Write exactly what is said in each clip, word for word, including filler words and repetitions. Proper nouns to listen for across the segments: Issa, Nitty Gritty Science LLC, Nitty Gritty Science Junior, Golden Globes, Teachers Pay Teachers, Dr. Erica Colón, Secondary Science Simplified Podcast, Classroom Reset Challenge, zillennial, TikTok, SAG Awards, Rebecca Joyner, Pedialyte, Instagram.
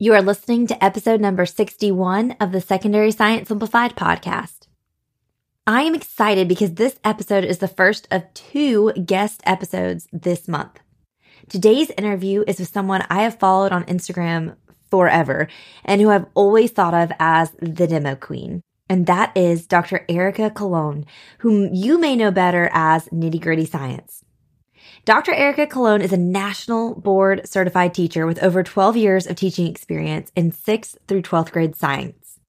You are listening to episode number sixty-one of the Secondary Science Simplified Podcast. I am excited because this episode is the first of two guest episodes this month. Today's interview is with someone I have followed on Instagram forever and who I've always thought of as the demo queen. And that is Doctor Erica Colón, whom you may know better as Nitty Gritty Science. Doctor Erica Colón is a national board certified teacher with over twelve years of teaching experience in sixth through twelfth grade science.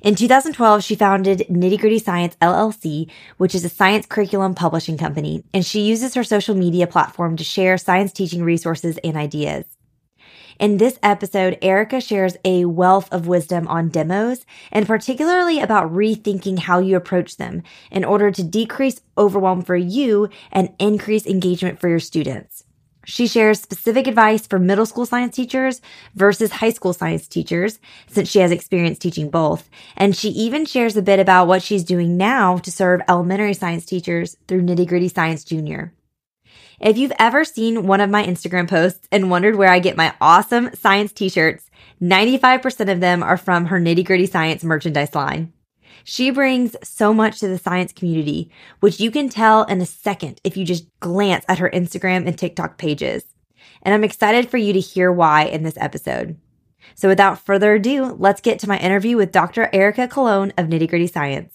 In two thousand twelve, she founded Nitty Gritty Science L L C, which is a science curriculum publishing company, and she uses her social media platform to share science teaching resources and ideas. In this episode, Erica shares a wealth of wisdom on demos and particularly about rethinking how you approach them in order to decrease overwhelm for you and increase engagement for your students. She shares specific advice for middle school science teachers versus high school science teachers, since she has experience teaching both. And she even shares a bit about what she's doing now to serve elementary science teachers through Nitty Gritty Science Junior. If you've ever seen one of my Instagram posts and wondered where I get my awesome science t-shirts, ninety-five percent of them are from her Nitty Gritty Science merchandise line. She brings so much to the science community, which you can tell in a second if you just glance at her Instagram and TikTok pages. And I'm excited for you to hear why in this episode. So without further ado, let's get to my interview with Doctor Erica Colón of Nitty Gritty Science.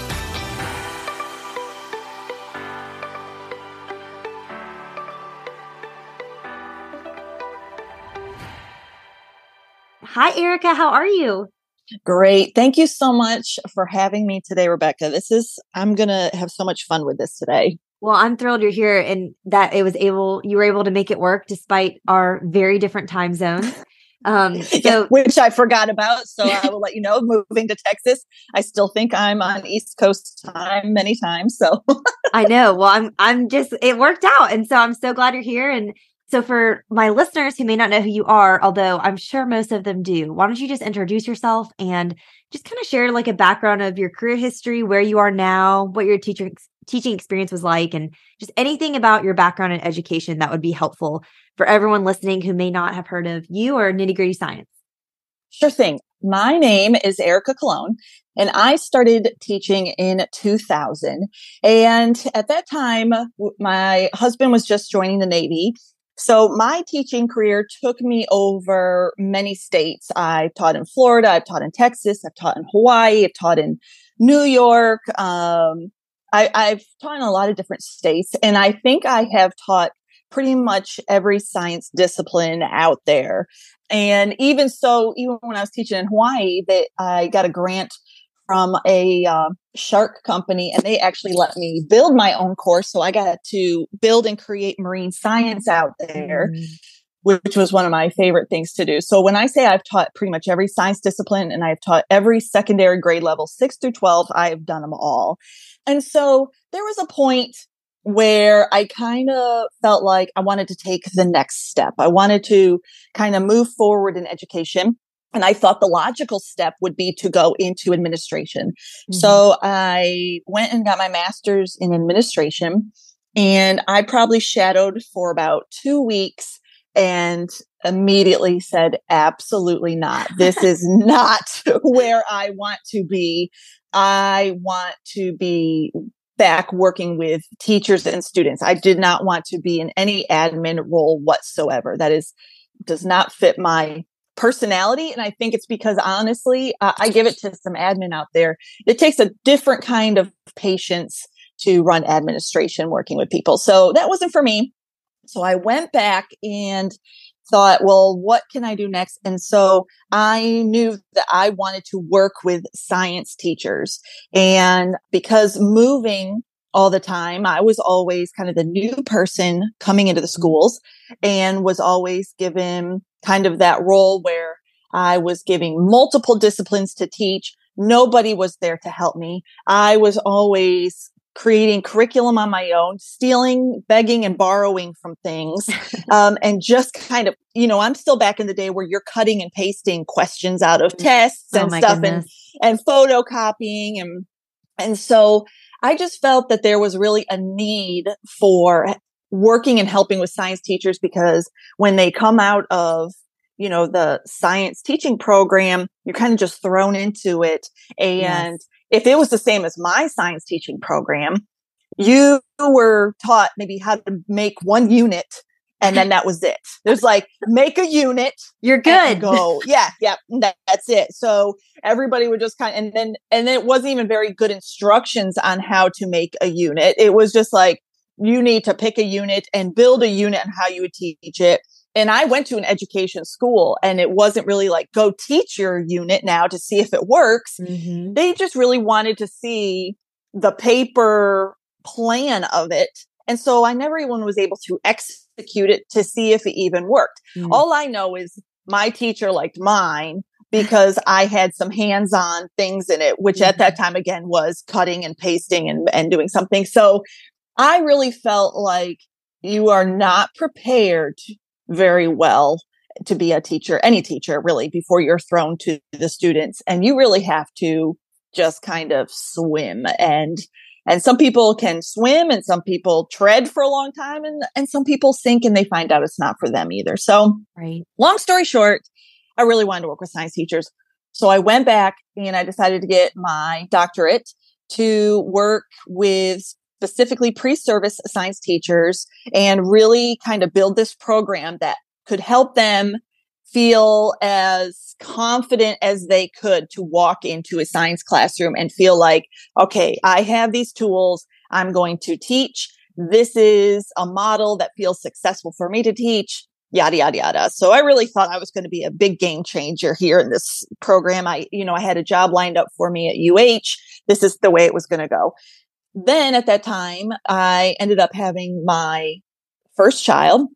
Hi, Erica. How are you? Great. Thank you so much for having me today, Rebecca. This is, I'm going to have so much fun with this today. Well, I'm thrilled you're here and that it was able, you were able to make it work despite our very different time zones. Um, so, yeah, which I forgot about. So I will let you know, moving to Texas, I still think I'm on East Coast time many times. So I know. Well, I'm, I'm just, it worked out. And so I'm so glad you're here. And so for my listeners who may not know who you are, although I'm sure most of them do, why don't you just introduce yourself and just kind of share like a background of your career history, where you are now, what your teacher teaching experience was like, and just anything about your background in education that would be helpful for everyone listening who may not have heard of you or Nitty Gritty Science. Sure thing. My name is Erica Colón, and I started teaching in two thousand. And at that time, my husband was just joining the Navy. So my teaching career took me over many states. I've taught in Florida, I've taught in Texas, I've taught in Hawaii, I've taught in New York. Um, I, I've taught in a lot of different states, and I think I have taught pretty much every science discipline out there. And even so, even when I was teaching in Hawaii, that I got a grant from a uh, shark company, and they actually let me build my own course. So I got to build and create marine science out there, mm. which was one of my favorite things to do. So when I say I've taught pretty much every science discipline, and I've taught every secondary grade level, six through twelve, I've done them all. And so there was a point where I kind of felt like I wanted to take the next step. I wanted to kind of move forward in education. And I thought the logical step would be to go into administration. Mm-hmm. So I went and got my master's in administration, and I probably shadowed for about two weeks and immediately said, absolutely not. This is not where I want to be. I want to be back working with teachers and students. I did not want to be in any admin role whatsoever. That is, does not fit my personality. And I think it's because honestly, uh, I give it to some admin out there. It takes a different kind of patience to run administration working with people. So that wasn't for me. So I went back and thought, well, what can I do next? And so I knew that I wanted to work with science teachers. And because moving all the time, I was always kind of the new person coming into the schools and was always given kind of that role where I was giving multiple disciplines to teach. Nobody was there to help me. I was always creating curriculum on my own, stealing, begging, and borrowing from things. Um, and just kind of, you know, I'm still back in the day where you're cutting and pasting questions out of tests and oh stuff and, and photocopying. And, and so I just felt that there was really a need for working and helping with science teachers, because when they come out of, you know, the science teaching program, you're kind of just thrown into it. And yes. if it was the same as my science teaching program, you were taught maybe how to make one unit and then that was it. There's like, make a unit. You're good. Go. Yeah. Yeah. That, that's it. So everybody would just kind of, and then, and then it wasn't even very good instructions on how to make a unit. It was just like, you need to pick a unit and build a unit and how you would teach it. And I went to an education school, and it wasn't really like, go teach your unit now to see if it works. Mm-hmm. They just really wanted to see the paper plan of it. And so I never even was able to execute it to see if it even worked. Mm-hmm. All I know is my teacher liked mine because I had some hands-on things in it, which mm-hmm. at that time, again, was cutting and pasting and, and doing something. So I really felt like you are not prepared very well to be a teacher, any teacher really, before you're thrown to the students. And you really have to just kind of swim. And, and some people can swim, and some people tread for a long time, and, and some people sink and they find out it's not for them either. So right. long story short, I really wanted to work with science teachers. So I went back and I decided to get my doctorate to work with specifically pre-service science teachers, and really kind of build this program that could help them feel as confident as they could to walk into a science classroom and feel like, okay, I have these tools, I'm going to teach. This is a model that feels successful for me to teach, yada, yada, yada. So I really thought I was going to be a big game changer here in this program. I, you know, I had a job lined up for me at U H. This is the way it was going to go. Then at that time, I ended up having my first child,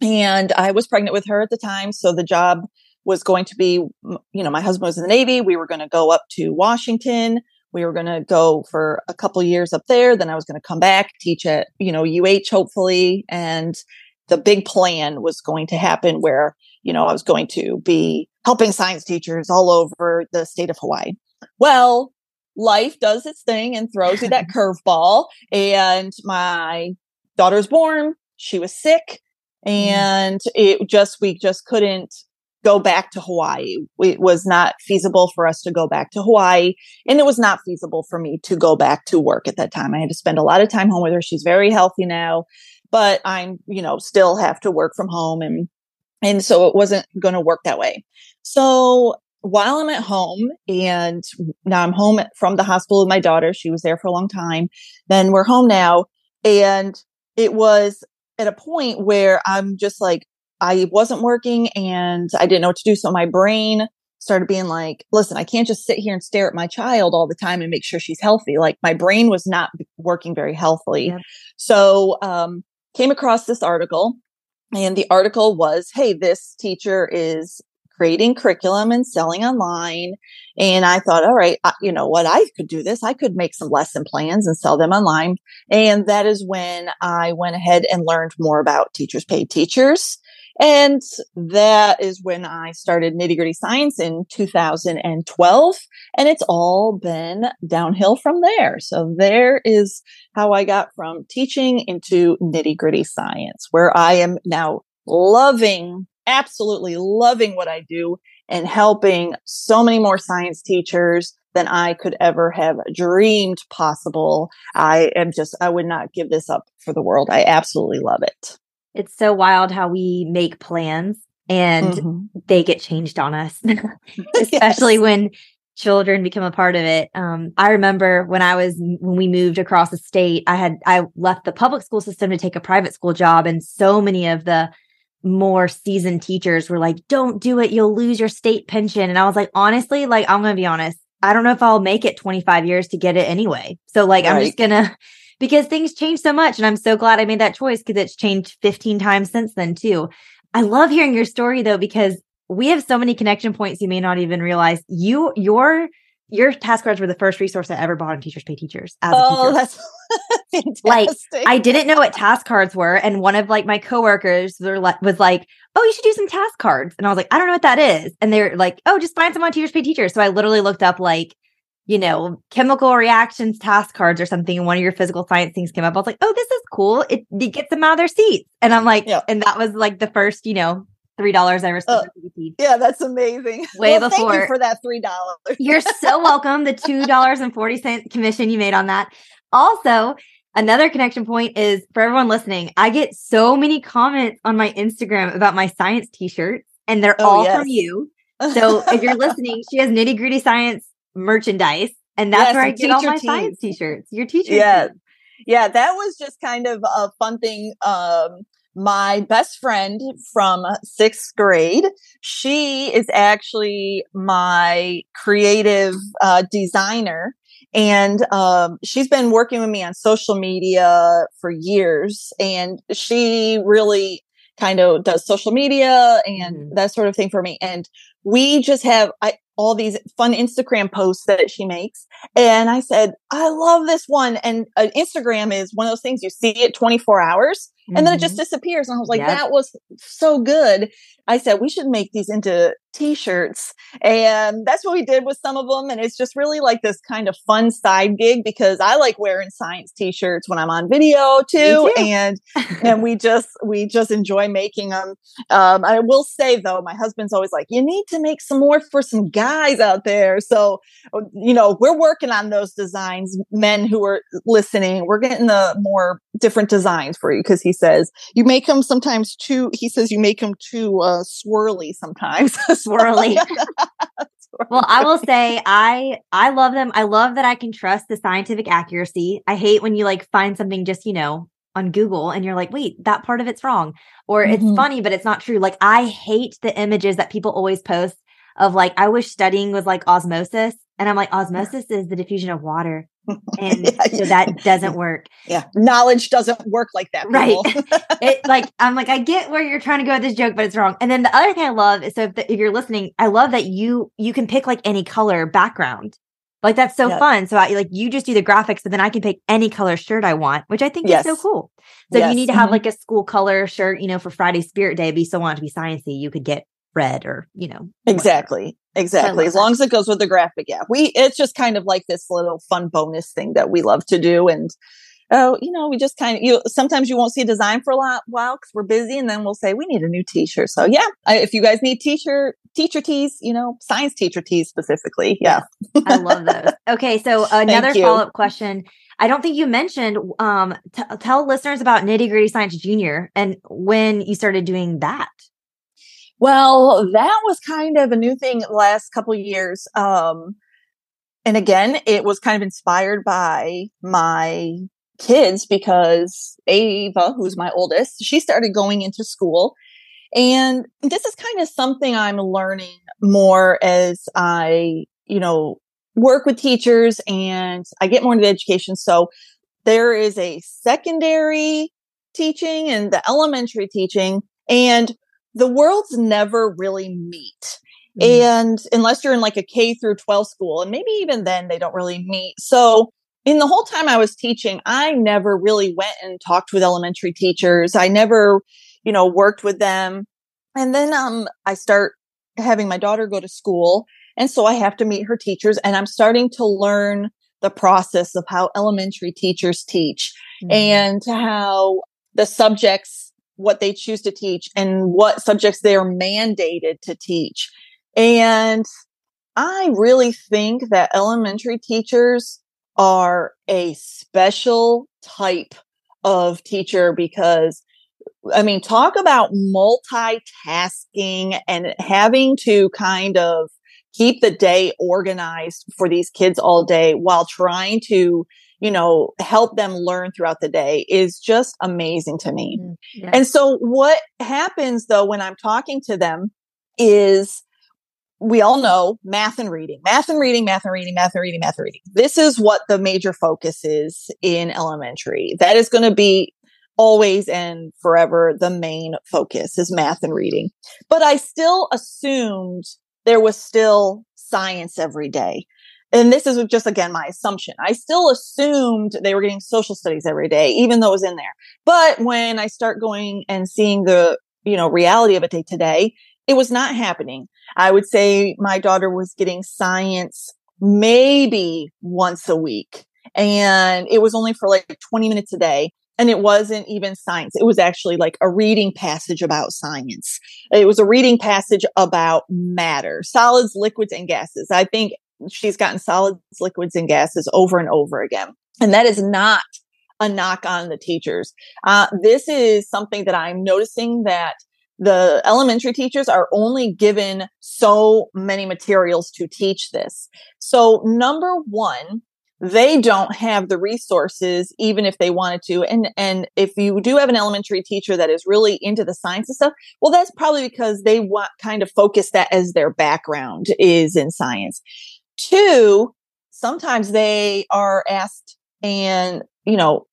and I was pregnant with her at the time. So the job was going to be, you know, my husband was in the Navy. We were going to go up to Washington. We were going to go for a couple years up there. Then I was going to come back, teach at, you know, U H hopefully. And the big plan was going to happen where, you know, I was going to be helping science teachers all over the state of Hawaii. Well, life does its thing and throws you that curveball. And my daughter's born. She was sick, and it just, we just couldn't go back to Hawaii. It was not feasible for us to go back to Hawaii. And it was not feasible for me to go back to work at that time. I had to spend a lot of time home with her. She's very healthy now, but I'm, you know, still have to work from home. And, and so it wasn't going to work that way. So while I'm at home, and now I'm home from the hospital with my daughter, she was there for a long time, then we're home now. And it was at a point where I'm just like, I wasn't working and I didn't know what to do. So my brain started being like, listen, I can't just sit here and stare at my child all the time and make sure she's healthy. Like, my brain was not working very healthily. Yeah. So um, came across this article, and the article was, hey, this teacher is creating curriculum and selling online. And I thought, all right, I, you know what, I could do this. I could make some lesson plans and sell them online. And that is when I went ahead and learned more about Teachers Pay Teachers. And that is when I started Nitty Gritty Science in two thousand twelve. And it's all been downhill from there. So there is how I got from teaching into Nitty Gritty Science, where I am now loving absolutely loving what I do and helping so many more science teachers than I could ever have dreamed possible. I am just, I would not give this up for the world. I absolutely love it. It's so wild how we make plans and mm-hmm. they get changed on us, especially yes. when children become a part of it. Um, I remember when I was, when we moved across the state, I had, I left the public school system to take a private school job. And so many of the more seasoned teachers were like, don't do it. You'll lose your state pension. And I was like, honestly, like, I'm going to be honest. I don't know if I'll make it twenty-five years to get it anyway. So like, right. I'm just going to, because things change so much. And I'm so glad I made that choice, because it's changed fifteen times since then too. I love hearing your story though, because we have so many connection points you may not even realize. You, your, your task cards were the first resource I ever bought in Teachers Pay Teachers as oh, a teacher. That's fantastic. Like, I didn't know what task cards were. And one of like my coworkers was like, oh, you should do some task cards. And I was like, I don't know what that is. And they're like, oh, just find someone on Teachers Pay Teachers. So I literally looked up like, you know, chemical reactions task cards or something. And one of your physical science things came up. I was like, oh, this is cool. It, it gets them out of their seats. And I'm like, yeah. And that was like the first, you know, three dollars I received. Oh, yeah, that's amazing. Way well, before. Thank you for that three dollars. You're so welcome. The two dollars and forty cents commission you made on that. Also, another connection point is for everyone listening, I get so many comments on my Instagram about my science t-shirts, and they're oh, all yes. from you. So if you're listening, she has Nitty Gritty Science merchandise, and that's yes, where I get all my team. Science t-shirts. Your teacher. Yeah. Team. Yeah, that was just kind of a fun thing. Um, My best friend from sixth grade, she is actually my creative uh, designer, and um, she's been working with me on social media for years, and she really kind of does social media and mm-hmm. that sort of thing for me. And we just have I, all these fun Instagram posts that she makes. And I said, I love this one. And uh, Instagram is one of those things you see it twenty-four hours mm-hmm. and then it just disappears. And I was like, yep. That was so good. I said, we should make these into t-shirts. And that's what we did with some of them. And it's just really like this kind of fun side gig, because I like wearing science t-shirts when I'm on video too. too. And, and we just, we just enjoy making them. Um, I will say though, my husband's always like, you need to to make some more for some guys out there. So, you know, we're working on those designs, men who are listening. We're getting the more different designs for you, because he says you make them sometimes too, he says you make them too uh, swirly sometimes. Swirly. Well, I will say I I love them. I love that I can trust the scientific accuracy. I hate when you like find something just, you know, on Google and you're like, wait, that part of it's wrong. Or it's mm-hmm. funny, but it's not true. Like I hate the images that people always post of like, I wish studying was like osmosis. And I'm like, osmosis is the diffusion of water. And yeah, so that doesn't work. Yeah. Knowledge doesn't work like that. People. Right. It like, I'm like, I get where you're trying to go with this joke, but it's wrong. And then the other thing I love is, so if, the, if you're listening, I love that you, you can pick like any color background. Like, that's so yep. fun. So I, like you just do the graphics, but then I can pick any color shirt I want, which I think yes. is so cool. So yes. if you need to have mm-hmm. like a school color shirt, you know, for Friday Spirit Day, but you still want it to be sciencey, you could get red or, you know. Exactly. Whatever. Exactly. As that. long as it goes with the graphic. Yeah. We, it's just kind of like this little fun bonus thing that we love to do. And, oh, you know, we just kind of, you sometimes you won't see a design for a lot while because we're busy, and then we'll say we need a new t-shirt. So yeah, I, if you guys need teacher teacher tees, you know, science teacher tees specifically. Yeah. Yes, I love those. Okay. So another follow-up question. I don't think you mentioned, um, t- tell listeners about Nitty Gritty Science Junior and when you started doing that. Well, that was kind of a new thing the last couple of years. Um, and again, it was kind of inspired by my kids, because Ava, who's my oldest, she started going into school. And this is kind of something I'm learning more as I, you know, work with teachers and I get more into education. So there is a secondary teaching and the elementary teaching, and the worlds never really meet. Mm-hmm. And unless you're in like a K through twelve school, and maybe even then they don't really meet. So in the whole time I was teaching, I never really went and talked with elementary teachers. I never, you know, worked with them. And then um, I start having my daughter go to school. And so I have to meet her teachers. And I'm starting to learn the process of how elementary teachers teach mm-hmm. and how the subjects, what they choose to teach and what subjects they are mandated to teach. And I really think that elementary teachers are a special type of teacher, because I mean, talk about multitasking and having to kind of keep the day organized for these kids all day while trying to, you know, help them learn throughout the day is just amazing to me. Mm-hmm. Yeah. And so what happens though, when I'm talking to them is, we all know math and reading, math and reading, math and reading, math and reading, math and reading. This is what the major focus is in elementary. That is going to be always and forever the main focus is math and reading. But I still assumed there was still science every day. And this is just, again, my assumption. I still assumed they were getting social studies every day, even though it was in there. But when I start going and seeing the, you know, reality of it today, it was not happening. I would say my daughter was getting science maybe once a week. And it was only for like twenty minutes a day. And it wasn't even science. It was actually like a reading passage about science. It was a reading passage about matter, solids, liquids, and gases. I think she's gotten solids, liquids, and gases over and over again. And that is not a knock on the teachers. Uh, this is something that I'm noticing, that the elementary teachers are only given so many materials to teach this. So number one, they don't have the resources, even if they wanted to. And, and if you do have an elementary teacher that is really into the science and stuff, well, that's probably because they want kind of focus that as their background is in science. Two, sometimes they are asked and, you know,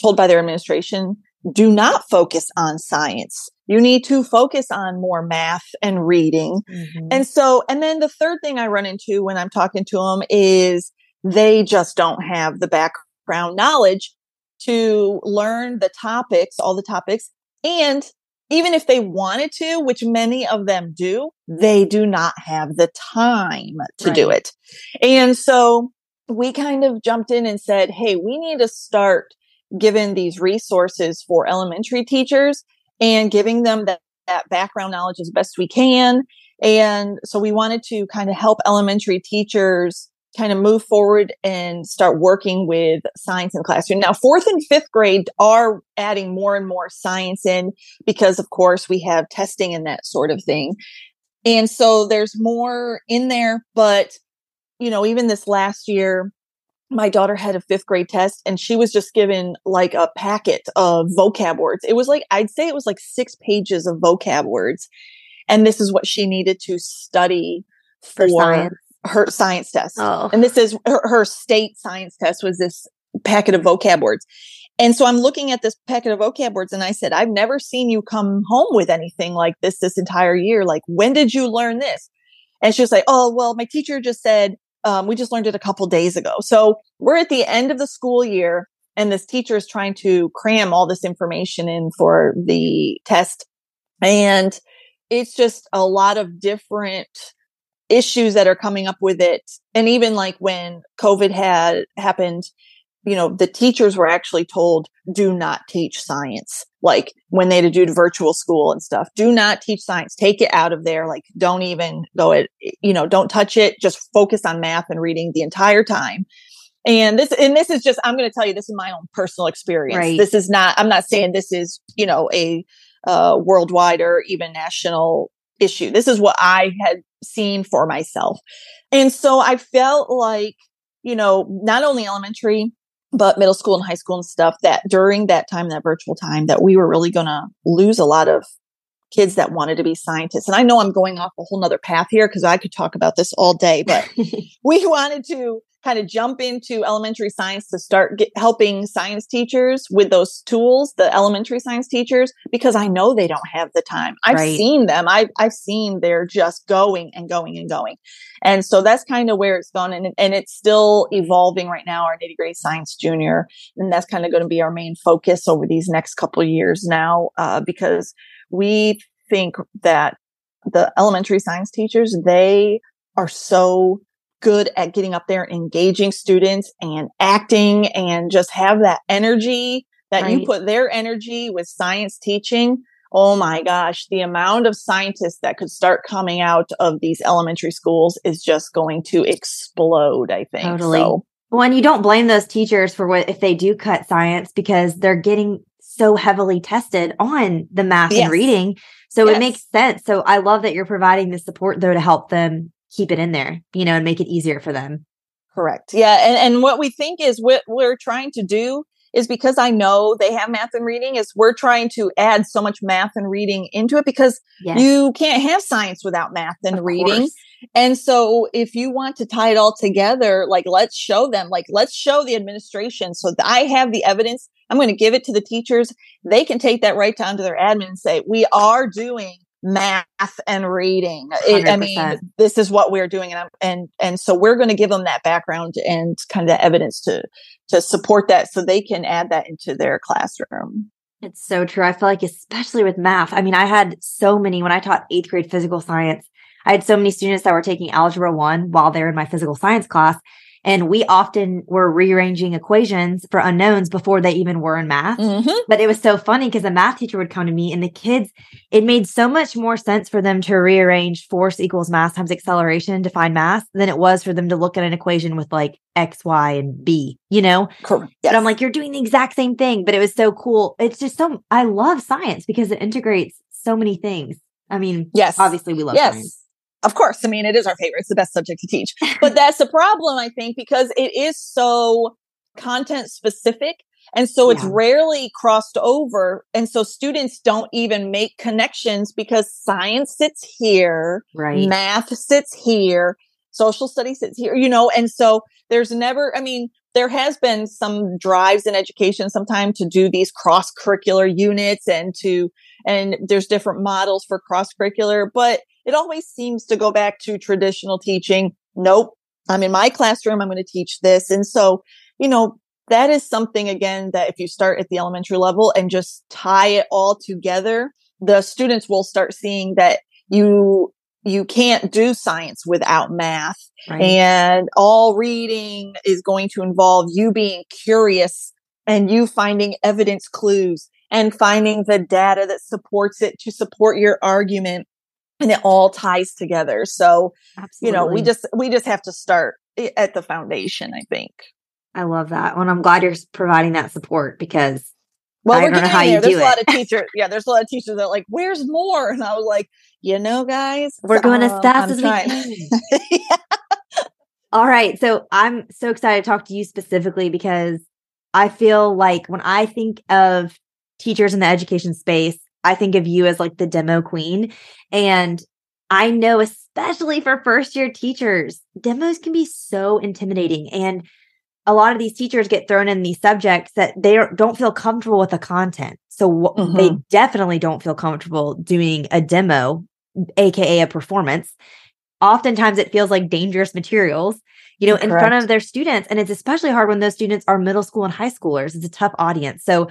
told by their administration, do not focus on science. You need to focus on more math and reading. Mm-hmm. And so, and then the third thing I run into when I'm talking to them is, they just don't have the background knowledge to learn the topics, all the topics. And even if they wanted to, which many of them do, they do not have the time to right. do it. And so we kind of jumped in and said, hey, we need to start giving these resources for elementary teachers and giving them that, that background knowledge as best we can. And so we wanted to kind of help elementary teachers kind of move forward and start working with science in the classroom. Now, fourth and fifth grade are adding more and more science in because, of course, we have testing and that sort of thing. And so there's more in there. But, you know, even this last year, my daughter had a fifth grade test and she was just given like a packet of vocab words. It was like, I'd say it was like six pages of vocab words. And this is what she needed to study for, for science. Her science test. Oh. And this is her, her state science test was this packet of vocab words. And so I'm looking at this packet of vocab words and I said, I've never seen you come home with anything like this this entire year. Like, when did you learn this? And she was like, oh, well, my teacher just said, um, we just learned it a couple days ago. So we're at the end of the school year and this teacher is trying to cram all this information in for the test. And it's just a lot of different issues that are coming up with it. And even like when COVID had happened, you know, the teachers were actually told, do not teach science. Like when they had to do virtual school and stuff, do not teach science, take it out of there. Like, don't even go it, you know, don't touch it. Just focus on math and reading the entire time. And this, and this is just, I'm going to tell you, this is my own personal experience. Right. This is not, I'm not saying this is, you know, a uh, worldwide or even national issue. This is what I had seen for myself. And so I felt like, you know, not only elementary, but middle school and high school and stuff, that during that time, that virtual time, that we were really going to lose a lot of kids that wanted to be scientists. And I know I'm going off a whole nother path here because I could talk about this all day, but we wanted to kind of jump into elementary science to start get, helping science teachers with those tools, the elementary science teachers, because I know they don't have the time. I've right. seen them. I've, I've seen they're just going and going and going. And so that's kind of where it's gone. And, and it's still evolving right now, our Nitty Gritty Science Junior. And that's kind of going to be our main focus over these next couple of years now, uh, because we think that the elementary science teachers, they are so good at getting up there and engaging students and acting and just have that energy that right. you put their energy with science teaching. Oh my gosh, the amount of scientists that could start coming out of these elementary schools is just going to explode, I think. Totally. So. Well, and you don't blame those teachers for what if they do cut science, because they're getting so heavily tested on the math yes. and reading. So yes. it makes sense. So I love that you're providing the support though to help them keep it in there, you know, and make it easier for them. Correct. Yeah. And, and what we think is what we're trying to do is because I know they have math and reading, is we're trying to add so much math and reading into it, because yes. you can't have science without math and of reading. Course. And so if you want to tie it all together, like, let's show them, like, let's show the administration. So I have the evidence. I'm going to give it to the teachers. They can take that right down to their admin and say, we are doing math and reading. It, I mean, this is what we're doing. And, I'm, and, and so we're going to give them that background and kind of the evidence to, to support that, so they can add that into their classroom. It's so true. I feel like, especially with math, I mean, I had so many, when I taught eighth grade physical science, I had so many students that were taking algebra one while they're in my physical science class. And we often were rearranging equations for unknowns before they even were in math. Mm-hmm. But it was so funny because the math teacher would come to me and the kids, it made so much more sense for them to rearrange force equals mass times acceleration to find mass than it was for them to look at an equation with like X, Y, and B, you know? Correct. Yes. But I'm like, you're doing the exact same thing. But it was so cool. It's just so, I love science because it integrates so many things. I mean, yes. obviously we love yes. science. Of course. I mean, it is our favorite. It's the best subject to teach. But that's the problem, I think, because it is so content specific. And so yeah. it's rarely crossed over. And so students don't even make connections because science sits here, right. math sits here, social studies sits here, you know, and so there's never, I mean, there has been some drives in education sometimes to do these cross-curricular units and to, and there's different models for cross-curricular, but it always seems to go back to traditional teaching. Nope. I'm in my classroom. I'm going to teach this. And so, you know, that is something, again, that if you start at the elementary level and just tie it all together, the students will start seeing that you, you can't do science without math. Right. And all reading is going to involve you being curious and you finding evidence clues and finding the data that supports it to support your argument. And it all ties together. So, Absolutely. you know, we just, we just have to start at the foundation, I think. I love that. Well, I'm glad you're providing that support because well, I we're don't know how there. you there's do it. There's a lot of teachers. Yeah. There's a lot of teachers that are like, where's more? And I was like, you know, guys, we're going um, as fast I'm as trying. we can. yeah. All right. So I'm so excited to talk to you specifically because I feel like when I think of teachers in the education space, I think of you as like the demo queen. And I know, especially for first year teachers, demos can be so intimidating. And a lot of these teachers get thrown in these subjects that they don't feel comfortable with the content. So mm-hmm. they definitely don't feel comfortable doing a demo, A K A a performance. Oftentimes it feels like dangerous materials, you know, Correct. in front of their students. And it's especially hard when those students are middle school and high schoolers. It's a tough audience. So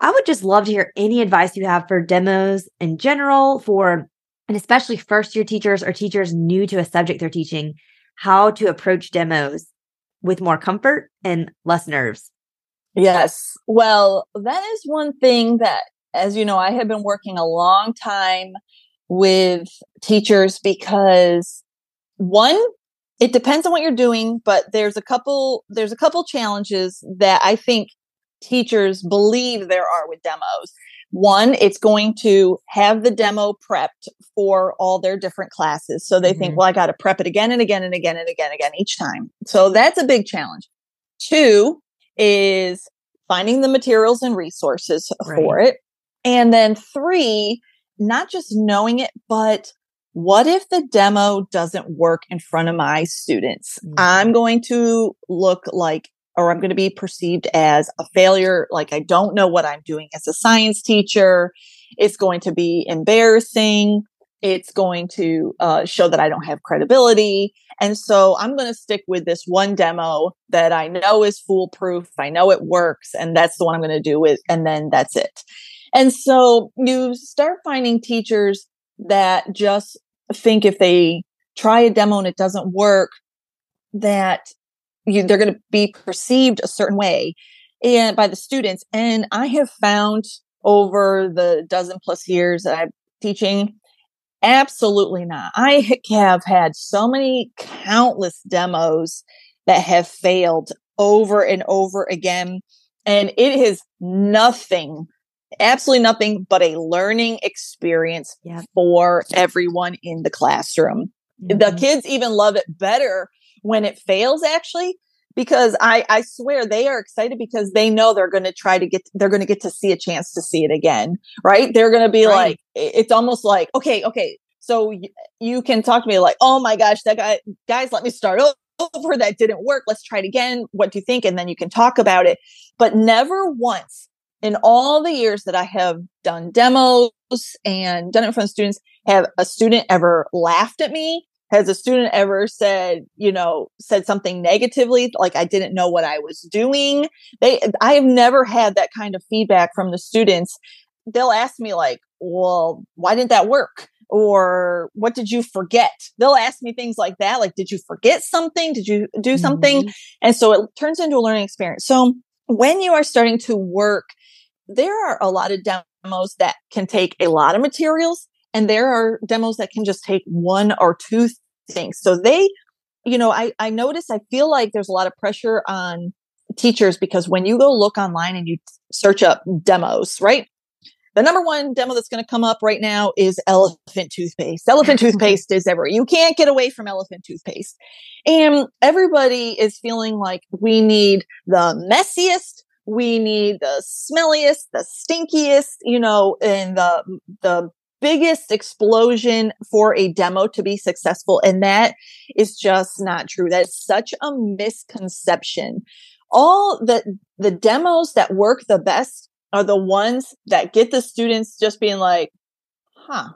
I would just love to hear any advice you have for demos in general, for, and especially first year teachers or teachers new to a subject they're teaching, how to approach demos with more comfort and less nerves. Yes. Well, that is one thing that, as you know, I have been working a long time with teachers because one, it depends on what you're doing, but there's a couple, there's a couple challenges that I think teachers believe there are with demos. One, it's going to have the demo prepped for all their different classes. So they mm-hmm. think, well, I got to prep it again and again and again and again and again each time. So that's a big challenge. Two is finding the materials and resources right. for it. And then three, not just knowing it, but what if the demo doesn't work in front of my students? Mm-hmm. I'm going to look like or I'm going to be perceived as a failure. Like, I don't know what I'm doing as a science teacher. It's going to be embarrassing. It's going to uh, show that I don't have credibility. And so I'm going to stick with this one demo that I know is foolproof. I know it works. And that's the one I'm going to do with. And then that's it. And so you start finding teachers that just think if they try a demo and it doesn't work, that You, they're going to be perceived a certain way and by the students. And I have found over the dozen plus years that I'm teaching, absolutely not. I have had so many countless demos that have failed over and over again. And it is nothing, absolutely nothing but a learning experience yeah. for everyone in the classroom. Mm-hmm. The kids even love it better when it fails, actually, because I, I swear they are excited because they know they're going to try to get, they're going to get to see a chance to see it again, right? They're going to be right. like, it's almost like, okay, okay. So y- you can talk to me like, oh my gosh, that guy, guys, let me start over. That didn't work. Let's try it again. What do you think? And then you can talk about it. But never once in all the years that I have done demos and done it in front of students, have a student ever laughed at me? Has a student ever said, you know, said something negatively, like I didn't know what I was doing? They, I have never had that kind of feedback from the students. They'll ask me like, well, why didn't that work? Or what did you forget? They'll ask me things like that. Like, did you forget something? Did you do something? Mm-hmm. And so it turns into a learning experience. So when you are starting to work, there are a lot of demos that can take a lot of materials. And there are demos that can just take one or two things. So they, you know, I, I notice, I feel like there's a lot of pressure on teachers because when you go look online and you search up demos, right? The number one demo that's going to come up right now is elephant toothpaste. Elephant toothpaste is everywhere. You can't get away from elephant toothpaste. And everybody is feeling like we need the messiest, we need the smelliest, the stinkiest, you know, and the, the, biggest explosion for a demo to be successful. And that is just not true. That's such a misconception. All the, the demos that work the best are the ones that get the students just being like, huh,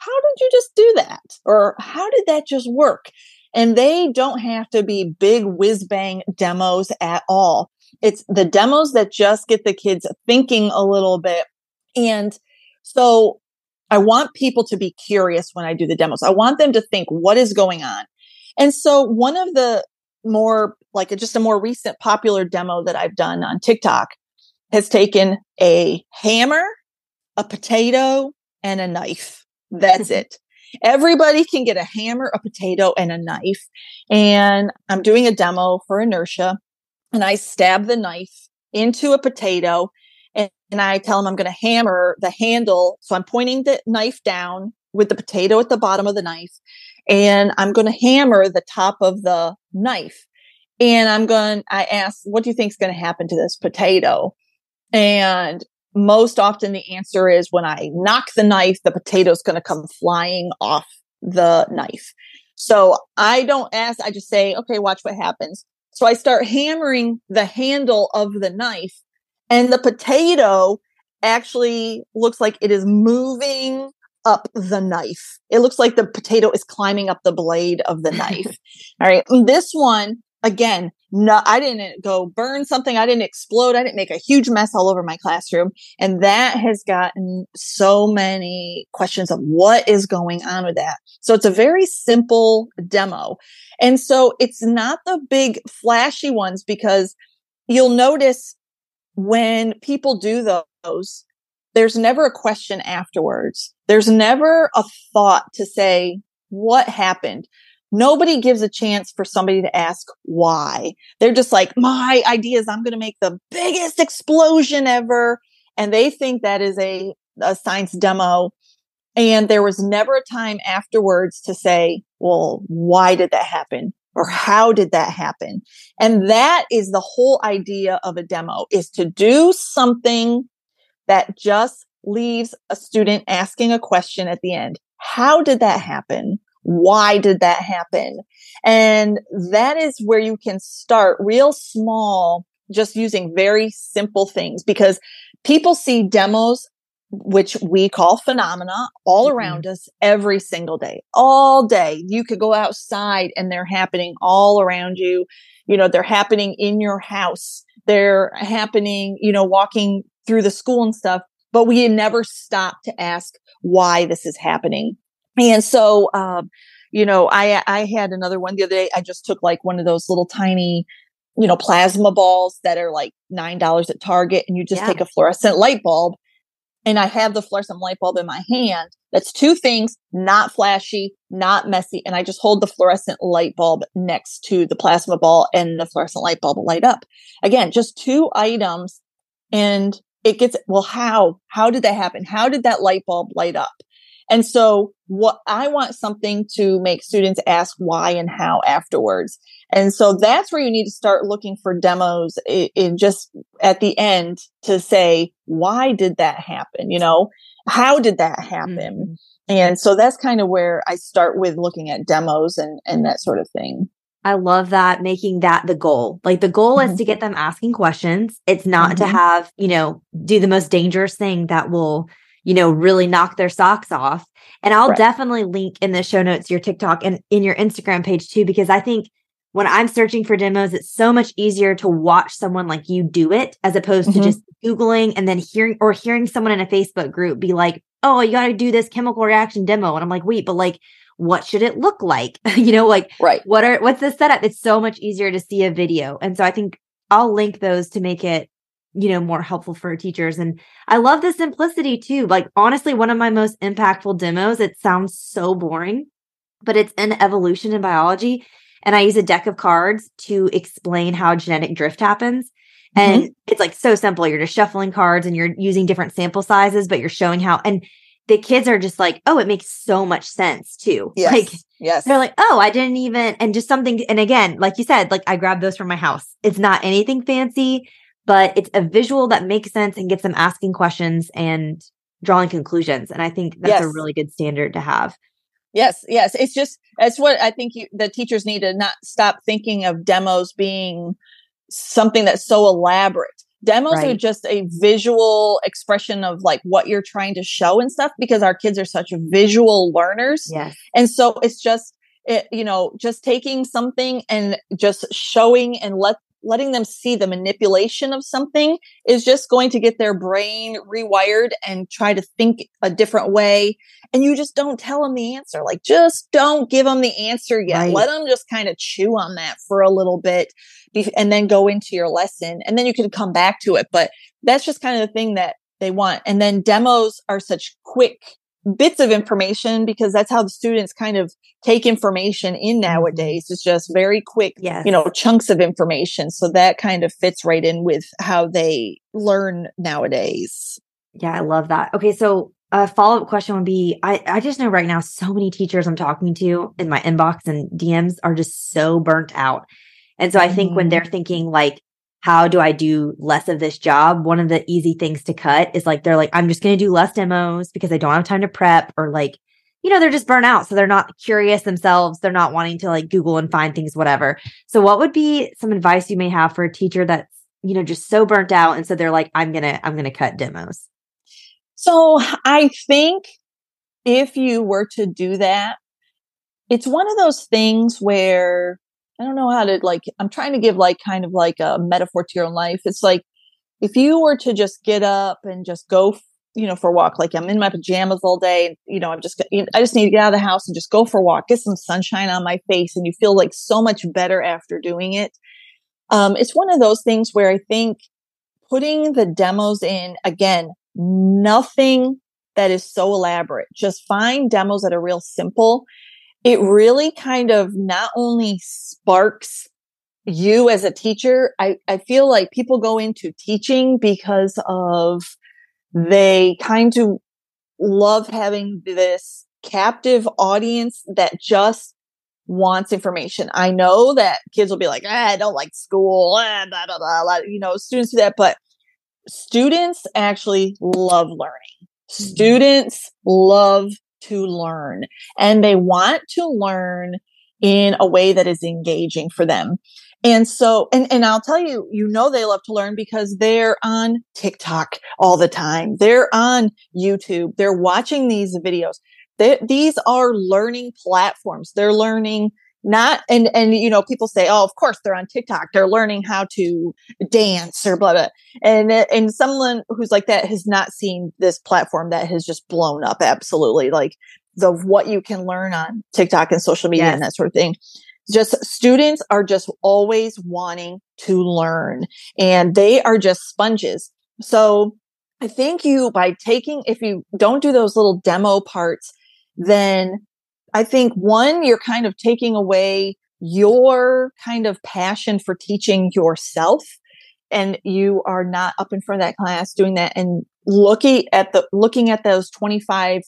how did you just do that? Or how did that just work? And they don't have to be big whiz-bang demos at all. It's the demos that just get the kids thinking a little bit. And so I want people to be curious when I do the demos. I want them to think, what is going on? And so one of the more, like just a more recent popular demo that I've done on TikTok has taken a hammer, a potato, and a knife. That's it. Everybody can get a hammer, a potato, and a knife. And I'm doing a demo for inertia, and I stab the knife into a potato. And I tell them I'm going to hammer the handle. So I'm pointing the knife down with the potato at the bottom of the knife. And I'm going to hammer the top of the knife. And I'm going, I ask, what do you think is going to happen to this potato? And most often the answer is when I knock the knife, the potato is going to come flying off the knife. So I don't ask, I just say, okay, watch what happens. So I start hammering the handle of the knife. And the potato actually looks like it is moving up the knife. It looks like the potato is climbing up the blade of the knife. All right. This one, again, no, I didn't go burn something. I didn't explode. I didn't make a huge mess all over my classroom. And that has gotten so many questions of what is going on with that. So it's a very simple demo. And so it's not the big flashy ones because you'll notice when people do those, there's never a question afterwards. There's never a thought to say, what happened? Nobody gives a chance for somebody to ask why. They're just like, my idea is I'm going to make the biggest explosion ever. And they think that is a, a science demo. And there was never a time afterwards to say, well, why did that happen? Or how did that happen? And that is the whole idea of a demo, is to do something that just leaves a student asking a question at the end. How did that happen? Why did that happen? And that is where you can start real small, just using very simple things, because people see demos, which we call phenomena, all around mm-hmm. us every single day, all day. You could go outside and they're happening all around you. You know, they're happening in your house. They're happening, you know, walking through the school and stuff, but we never stop to ask why this is happening. And so, um, you know, I, I had another one the other day. I just took like one of those little tiny, you know, plasma balls that are like nine dollars at Target, and you just yeah. take a fluorescent light bulb. And I have the fluorescent light bulb in my hand. That's two things, not flashy, not messy. And I just hold the fluorescent light bulb next to the plasma ball, and the fluorescent light bulb will light up. Again, just two items. And it gets, well, how? How did that happen? How did that light bulb light up? And so what I want something to make students ask why and how afterwards. And so that's where you need to start looking for demos in, in just at the end to say, why did that happen? You know, how did that happen? Mm-hmm. And so that's kind of where I start with looking at demos and, and that sort of thing. I love that, making that the goal. Like the goal mm-hmm. is to get them asking questions. It's not mm-hmm. to have, you know, do the most dangerous thing that will, you know, really knock their socks off. And I'll right. definitely link in the show notes your TikTok and in your Instagram page too, because I think when I'm searching for demos, it's so much easier to watch someone like you do it as opposed mm-hmm. to just Googling and then hearing or hearing someone in a Facebook group be like, oh, you got to do this chemical reaction demo. And I'm like, wait, but like, what should it look like? you know, like right. what are, what's the setup? It's so much easier to see a video. And so I think I'll link those to make it, you know, more helpful for teachers. And I love the simplicity too. Like, honestly, one of my most impactful demos, it sounds so boring, but it's in evolution and biology. And I use a deck of cards to explain how genetic drift happens. And mm-hmm. it's like so simple. You're just shuffling cards and you're using different sample sizes, but you're showing how, and the kids are just like, oh, it makes so much sense too. Yes. Like, yes. They're like, oh, I didn't even, and just something. And again, like you said, like I grabbed those from my house. It's not anything fancy, but it's a visual that makes sense and gets them asking questions and drawing conclusions. And I think that's yes. a really good standard to have. Yes. Yes. It's just, that's what I think you, the teachers need to not stop thinking of demos being something that's so elaborate. Demos right. are just a visual expression of like what you're trying to show and stuff, because our kids are such visual learners. Yes. And so it's just, it, you know, just taking something and just showing and let letting them see the manipulation of something is just going to get their brain rewired and try to think a different way. And you just don't tell them the answer. Like, just don't give them the answer yet. Right. Let them just kind of chew on that for a little bit and then go into your lesson. And then you can come back to it. But that's just kind of the thing that they want. And then demos are such quick bits of information, because that's how the students kind of take information in nowadays. It's just very quick, yes. you know, chunks of information. So that kind of fits right in with how they learn nowadays. Yeah, I love that. Okay. So a follow-up question would be, I, I just know right now, so many teachers I'm talking to in my inbox and D Ms are just so burnt out. And so I think mm-hmm. when they're thinking like, how do I do less of this job? One of the easy things to cut is like, they're like, I'm just going to do less demos because I don't have time to prep, or like, you know, they're just burnt out. So they're not curious themselves. They're not wanting to like Google and find things, whatever. So what would be some advice you may have for a teacher that's, you know, just so burnt out? And so they're like, I'm going to, I'm going to cut demos. So I think if you were to do that, it's one of those things where I don't know how to like, I'm trying to give like kind of like a metaphor to your own life. It's like, if you were to just get up and just go, you know, for a walk, like I'm in my pajamas all day, and, you know, I'm just, I just need to get out of the house and just go for a walk, get some sunshine on my face. And you feel like so much better after doing it. Um, it's one of those things where I think putting the demos in, again, nothing that is so elaborate, just find demos that are real simple. It really kind of not only sparks you as a teacher, I, I feel like people go into teaching because of they kind of love having this captive audience that just wants information. I know that kids will be like, ah, I don't like school, ah, blah, blah, blah, blah. You know, students do that, but students actually love learning. Students love to learn, and they want to learn in a way that is engaging for them. And so, and, and I'll tell you, you know, they love to learn because they're on TikTok all the time. They're on YouTube. They're watching these videos. They, these are learning platforms. They're learning not, and, and, you know, people say, oh, of course they're on TikTok. They're learning how to dance or blah, blah. And, and someone who's like that has not seen this platform that has just blown up. Absolutely. Like the, what you can learn on TikTok and social media yes. and that sort of thing. Just students are just always wanting to learn, and they are just sponges. So I think you, by taking, if you don't do those little demo parts, then I think one, you're kind of taking away your kind of passion for teaching yourself, and you are not up in front of that class doing that and looking at the, looking at those twenty-five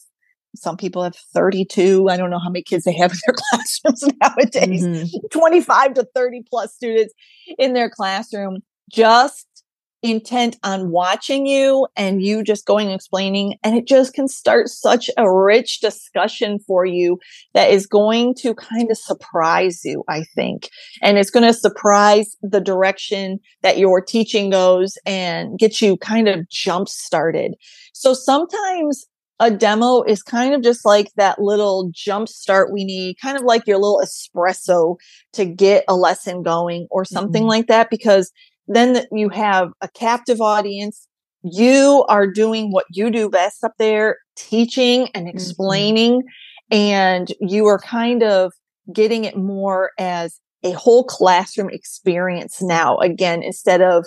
Some people have thirty-two. I don't know how many kids they have in their classrooms nowadays, mm-hmm. twenty-five to thirty plus students in their classroom, just intent on watching you and you just going and explaining. And it just can start such a rich discussion for you that is going to kind of surprise you, I think. And it's going to surprise the direction that your teaching goes and get you kind of jump started. So sometimes a demo is kind of just like that little jump start we need, kind of like your little espresso to get a lesson going or something mm-hmm. like that, because then you have a captive audience. You are doing what you do best up there, teaching and explaining, mm-hmm. and you are kind of getting it more as a whole classroom experience now, again, instead of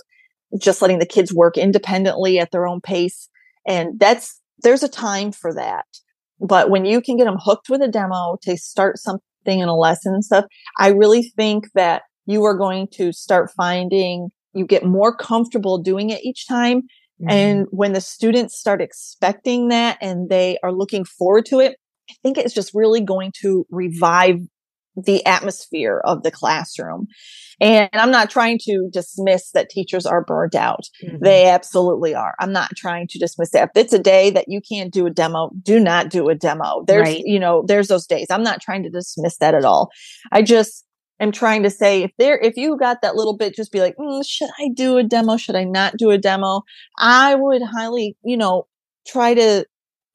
just letting the kids work independently at their own pace. And that's There's a time for that. But when you can get them hooked with a demo to start something in a lesson and stuff, I really think that you are going to start finding you get more comfortable doing it each time. Mm-hmm. And when the students start expecting that and they are looking forward to it, I think it's just really going to revive the atmosphere of the classroom. And I'm not trying to dismiss that teachers are burned out. Mm-hmm. They absolutely are. I'm not trying to dismiss that. If it's a day that you can't do a demo, do not do a demo. There's, right. you know, there's those days. I'm not trying to dismiss that at all. I just am trying to say, if there, if you got that little bit, just be like, mm, should I do a demo? Should I not do a demo? I would highly, you know, try to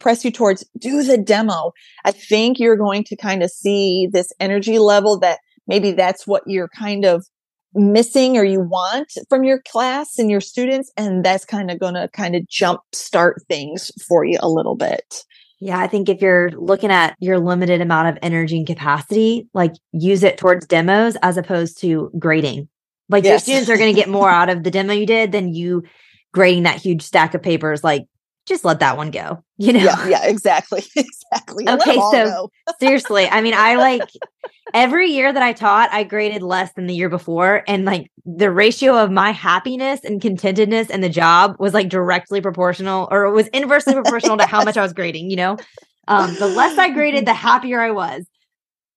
press you towards do the demo. I think you're going to kind of see this energy level that maybe that's what you're kind of missing or you want from your class and your students. And that's kind of going to kind of jump start things for you a little bit. Yeah. I think if you're looking at your limited amount of energy and capacity, like use it towards demos as opposed to grading. Like yes. your students are going to get more out of the demo you did than you grading that huge stack of papers. Like, just let that one go, you know? Yeah, yeah, exactly. Exactly. Okay. So seriously, I mean, I like every year that I taught, I graded less than the year before. And like the ratio of my happiness and contentedness in the job was like directly proportional, or it was inversely proportional yes. to how much I was grading, you know? Um, the less I graded, the happier I was.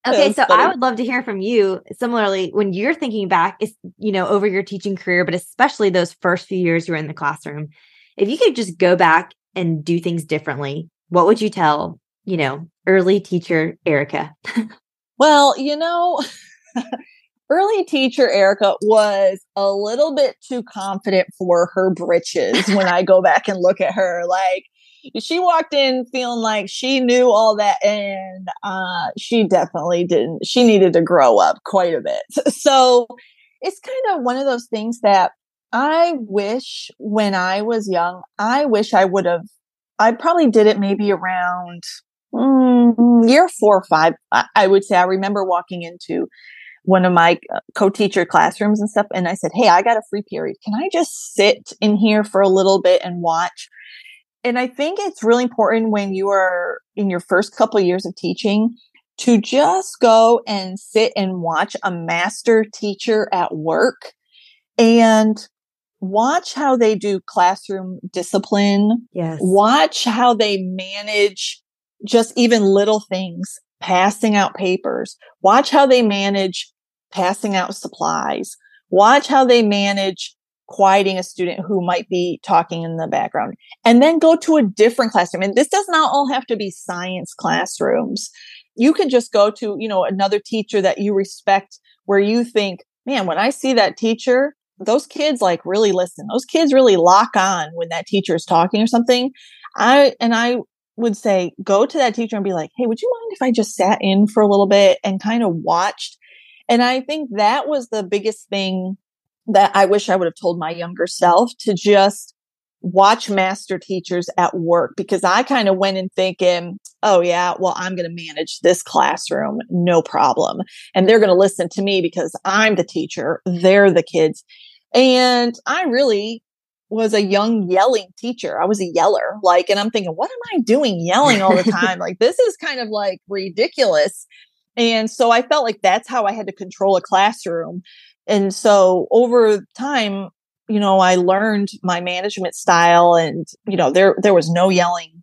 Okay. So funny. I would love to hear from you. Similarly, when you're thinking back, it's, you know, over your teaching career, but especially those first few years you were in the classroom, if you could just go back and do things differently, what would you tell, you know, early teacher Erica? Well, you know, early teacher Erica was a little bit too confident for her britches when I go back and look at her. Like, she walked in feeling like she knew all that, and uh, she definitely didn't. She needed to grow up quite a bit. So it's kind of one of those things that I wish when I was young, I wish I would have, I probably did it maybe around mm, year four or five. I, I would say I remember walking into one of my co-teacher classrooms and stuff. And I said, hey, I got a free period. Can I just sit in here for a little bit and watch? And I think it's really important when you are in your first couple of years of teaching to just go and sit and watch a master teacher at work and watch how they do classroom discipline. Yes. Watch how they manage just even little things, passing out papers. Watch how they manage passing out supplies. Watch how they manage quieting a student who might be talking in the background. And then go to a different classroom. And this does not all have to be science classrooms. You can just go to, you know, another teacher that you respect where you think, man, when I see that teacher, those kids like really listen. Those kids really lock on when that teacher is talking or something. I and I would say go to that teacher and be like, hey, would you mind if I just sat in for a little bit and kind of watched? And I think that was the biggest thing that I wish I would have told my younger self, to just watch master teachers at work, because I kind of went in thinking, oh yeah, well, I'm going to manage this classroom, no problem. And they're going to listen to me because I'm the teacher, they're the kids. And I really was a young yelling teacher. I was a yeller, like, and I'm thinking, what am I doing yelling all the time? Like, this is kind of like ridiculous. And so I felt like that's how I had to control a classroom. And so over time, you know, I learned my management style, and, you know, there, there was no yelling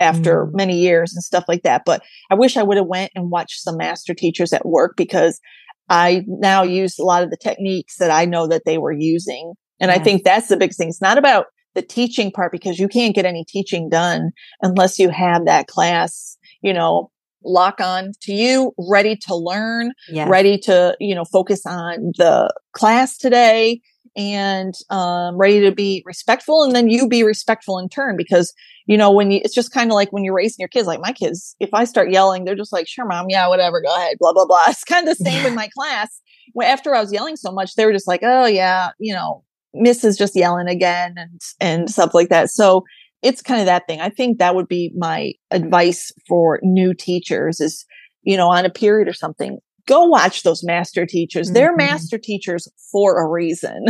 after mm-hmm. many years and stuff like that. But I wish I would have went and watched some master teachers at work, because I now use a lot of the techniques that I know that they were using. And yes. I think that's the big thing. It's not about the teaching part, because you can't get any teaching done unless you have that class, you know, lock on to you, ready to learn, yes. ready to, you know, focus on the class today, and um, ready to be respectful. And then you be respectful in turn, because, you know, when you, it's just kind of like when you're raising your kids, like my kids, if I start yelling, they're just like, sure, mom, yeah, whatever, go ahead, blah, blah, blah. It's kind of the same yeah. in my class. Well, after I was yelling so much, they were just like, oh yeah, you know, Miss is just yelling again and, and stuff like that. So it's kind of that thing. I think that would be my advice for new teachers is, you know, on a period or something, go watch those master teachers. Mm-hmm. They're master teachers for a reason.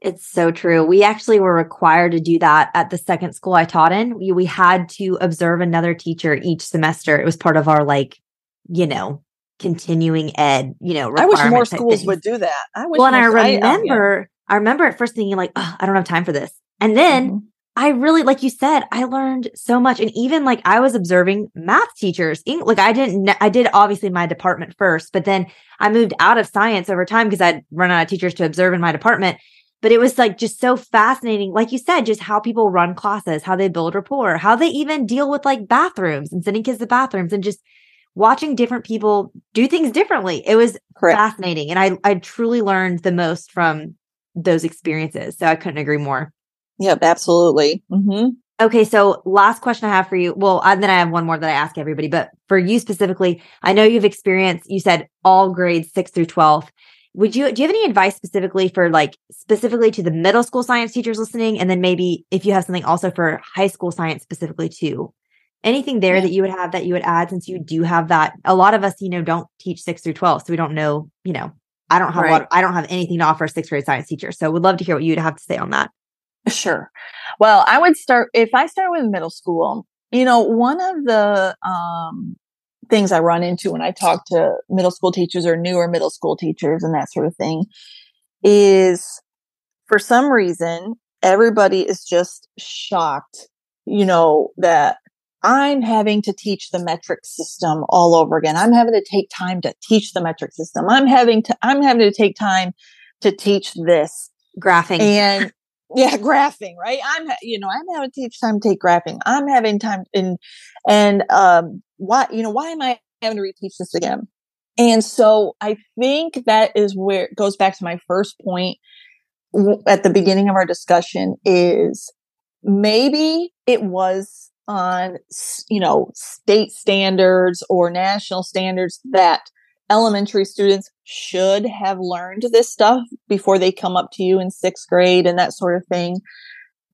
It's so true. We actually were required to do that at the second school I taught in. We, we had to observe another teacher each semester. It was part of our, like, you know, continuing ed, you know, I wish more schools would do that. I wish. Well, and I remember, I, I, yeah. I remember at first thinking like, oh, I don't have time for this. And then mm-hmm. I really, like you said, I learned so much. And even like I was observing math teachers, like I didn't, I did obviously my department first, but then I moved out of science over time because I'd run out of teachers to observe in my department. But it was like just so fascinating, like you said, just how people run classes, how they build rapport, how they even deal with like bathrooms and sending kids to bathrooms and just watching different people do things differently. It was Correct. fascinating. And I, I truly learned the most from those experiences. So I couldn't agree more. Yep, absolutely. Mm-hmm. Okay, so last question I have for you. Well, and then I have one more that I ask everybody, but for you specifically, I know you've experienced, you said all grades six through twelve. Would you, do you have any advice specifically for like, specifically to the middle school science teachers listening? And then maybe if you have something also for high school science specifically too, anything there yeah. that you would have that you would add, since you do have that. A lot of us, you know, don't teach six through twelve. So we don't know, you know, I don't have, right. a lot of, I don't have anything to offer a sixth grade science teacher. So we'd love to hear what you'd have to say on that. Sure. Well, I would start, if I start with middle school, you know, one of the um, things I run into when I talk to middle school teachers or newer middle school teachers and that sort of thing is, for some reason, everybody is just shocked, you know, that I'm having to teach the metric system all over again. I'm having to take time to teach the metric system. I'm having to, I'm having to take time to teach this. Graphing. And yeah, graphing, right? I'm, you know, I'm having to teach time to take graphing. I'm having time in, and, um, why, you know, why am I having to reteach this again? And so I think that is where it goes back to my first point at the beginning of our discussion is maybe it was on, you know, state standards or national standards that elementary students should have learned this stuff before they come up to you in sixth grade and that sort of thing.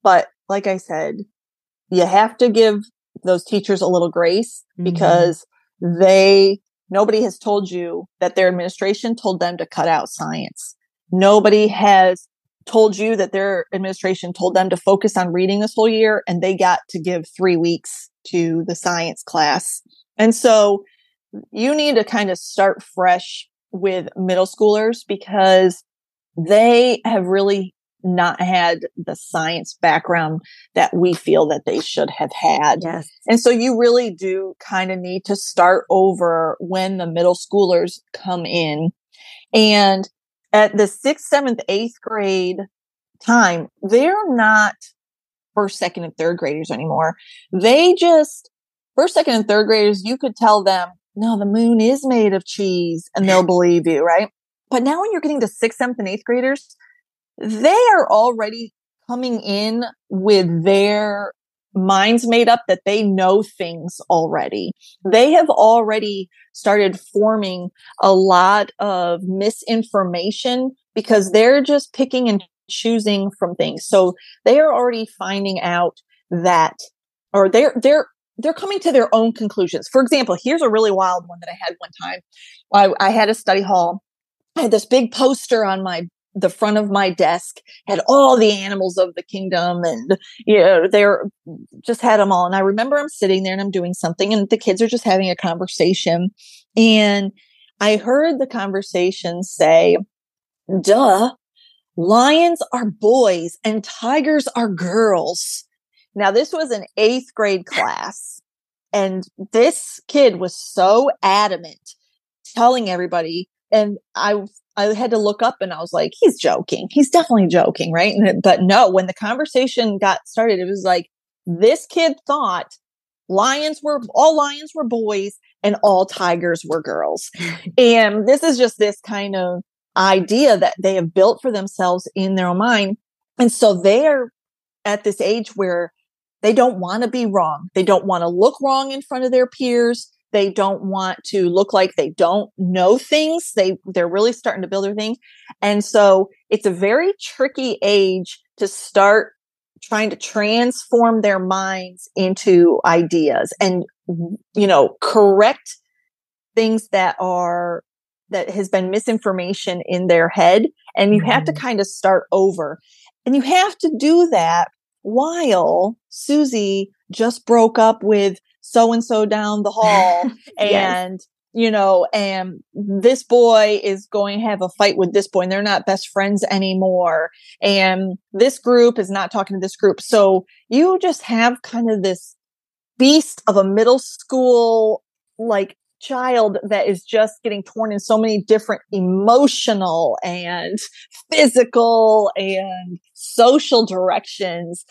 But like I said, you have to give those teachers a little grace mm-hmm. because they, nobody has told you that their administration told them to cut out science. Nobody has told you that their administration told them to focus on reading this whole year, and they got to give three weeks to the science class. And so you need to kind of start fresh with middle schoolers because they have really not had the science background that we feel that they should have had. Yes. And so you really do kind of need to start over when the middle schoolers come in. And at the sixth, seventh, eighth grade time, they're not first, second, and third graders anymore. They just, first, second, and third graders, you could tell them, no, the moon is made of cheese, and they'll believe you, right? But now when you're getting to sixth, seventh, and eighth graders, they are already coming in with their minds made up that they know things already. They have already started forming a lot of misinformation because they're just picking and choosing from things. So they are already finding out that, or they're, they're, they're coming to their own conclusions. For example, here's a really wild one that I had one time. I, I had a study hall. I had this big poster on my the front of my desk, had all the animals of the kingdom, and you know, they're just had them all. And I remember I'm sitting there and I'm doing something, and the kids are just having a conversation. And I heard the conversation say, "Duh, lions are boys and tigers are girls." Now, this was an eighth grade class. And this kid was so adamant telling everybody. And I I had to look up and I was like, he's joking. He's definitely joking, right? And, but no, when the conversation got started, it was like, this kid thought lions were, all lions were boys and all tigers were girls. And this is just this kind of idea that they have built for themselves in their own mind. And so they're at this age where they don't want to be wrong. They don't want to look wrong in front of their peers. They don't want to look like they don't know things. They, they're really starting to build their thing. And so it's a very tricky age to start trying to transform their minds into ideas and, you know, correct things that are, that has been misinformation in their head. And you mm-hmm. have to kind of start over. And you have to do that while Susie just broke up with so-and-so down the hall and, yes. you know, and this boy is going to have a fight with this boy and they're not best friends anymore. And this group is not talking to this group. So you just have kind of this beast of a middle school, like, child that is just getting torn in so many different emotional and physical and social directions.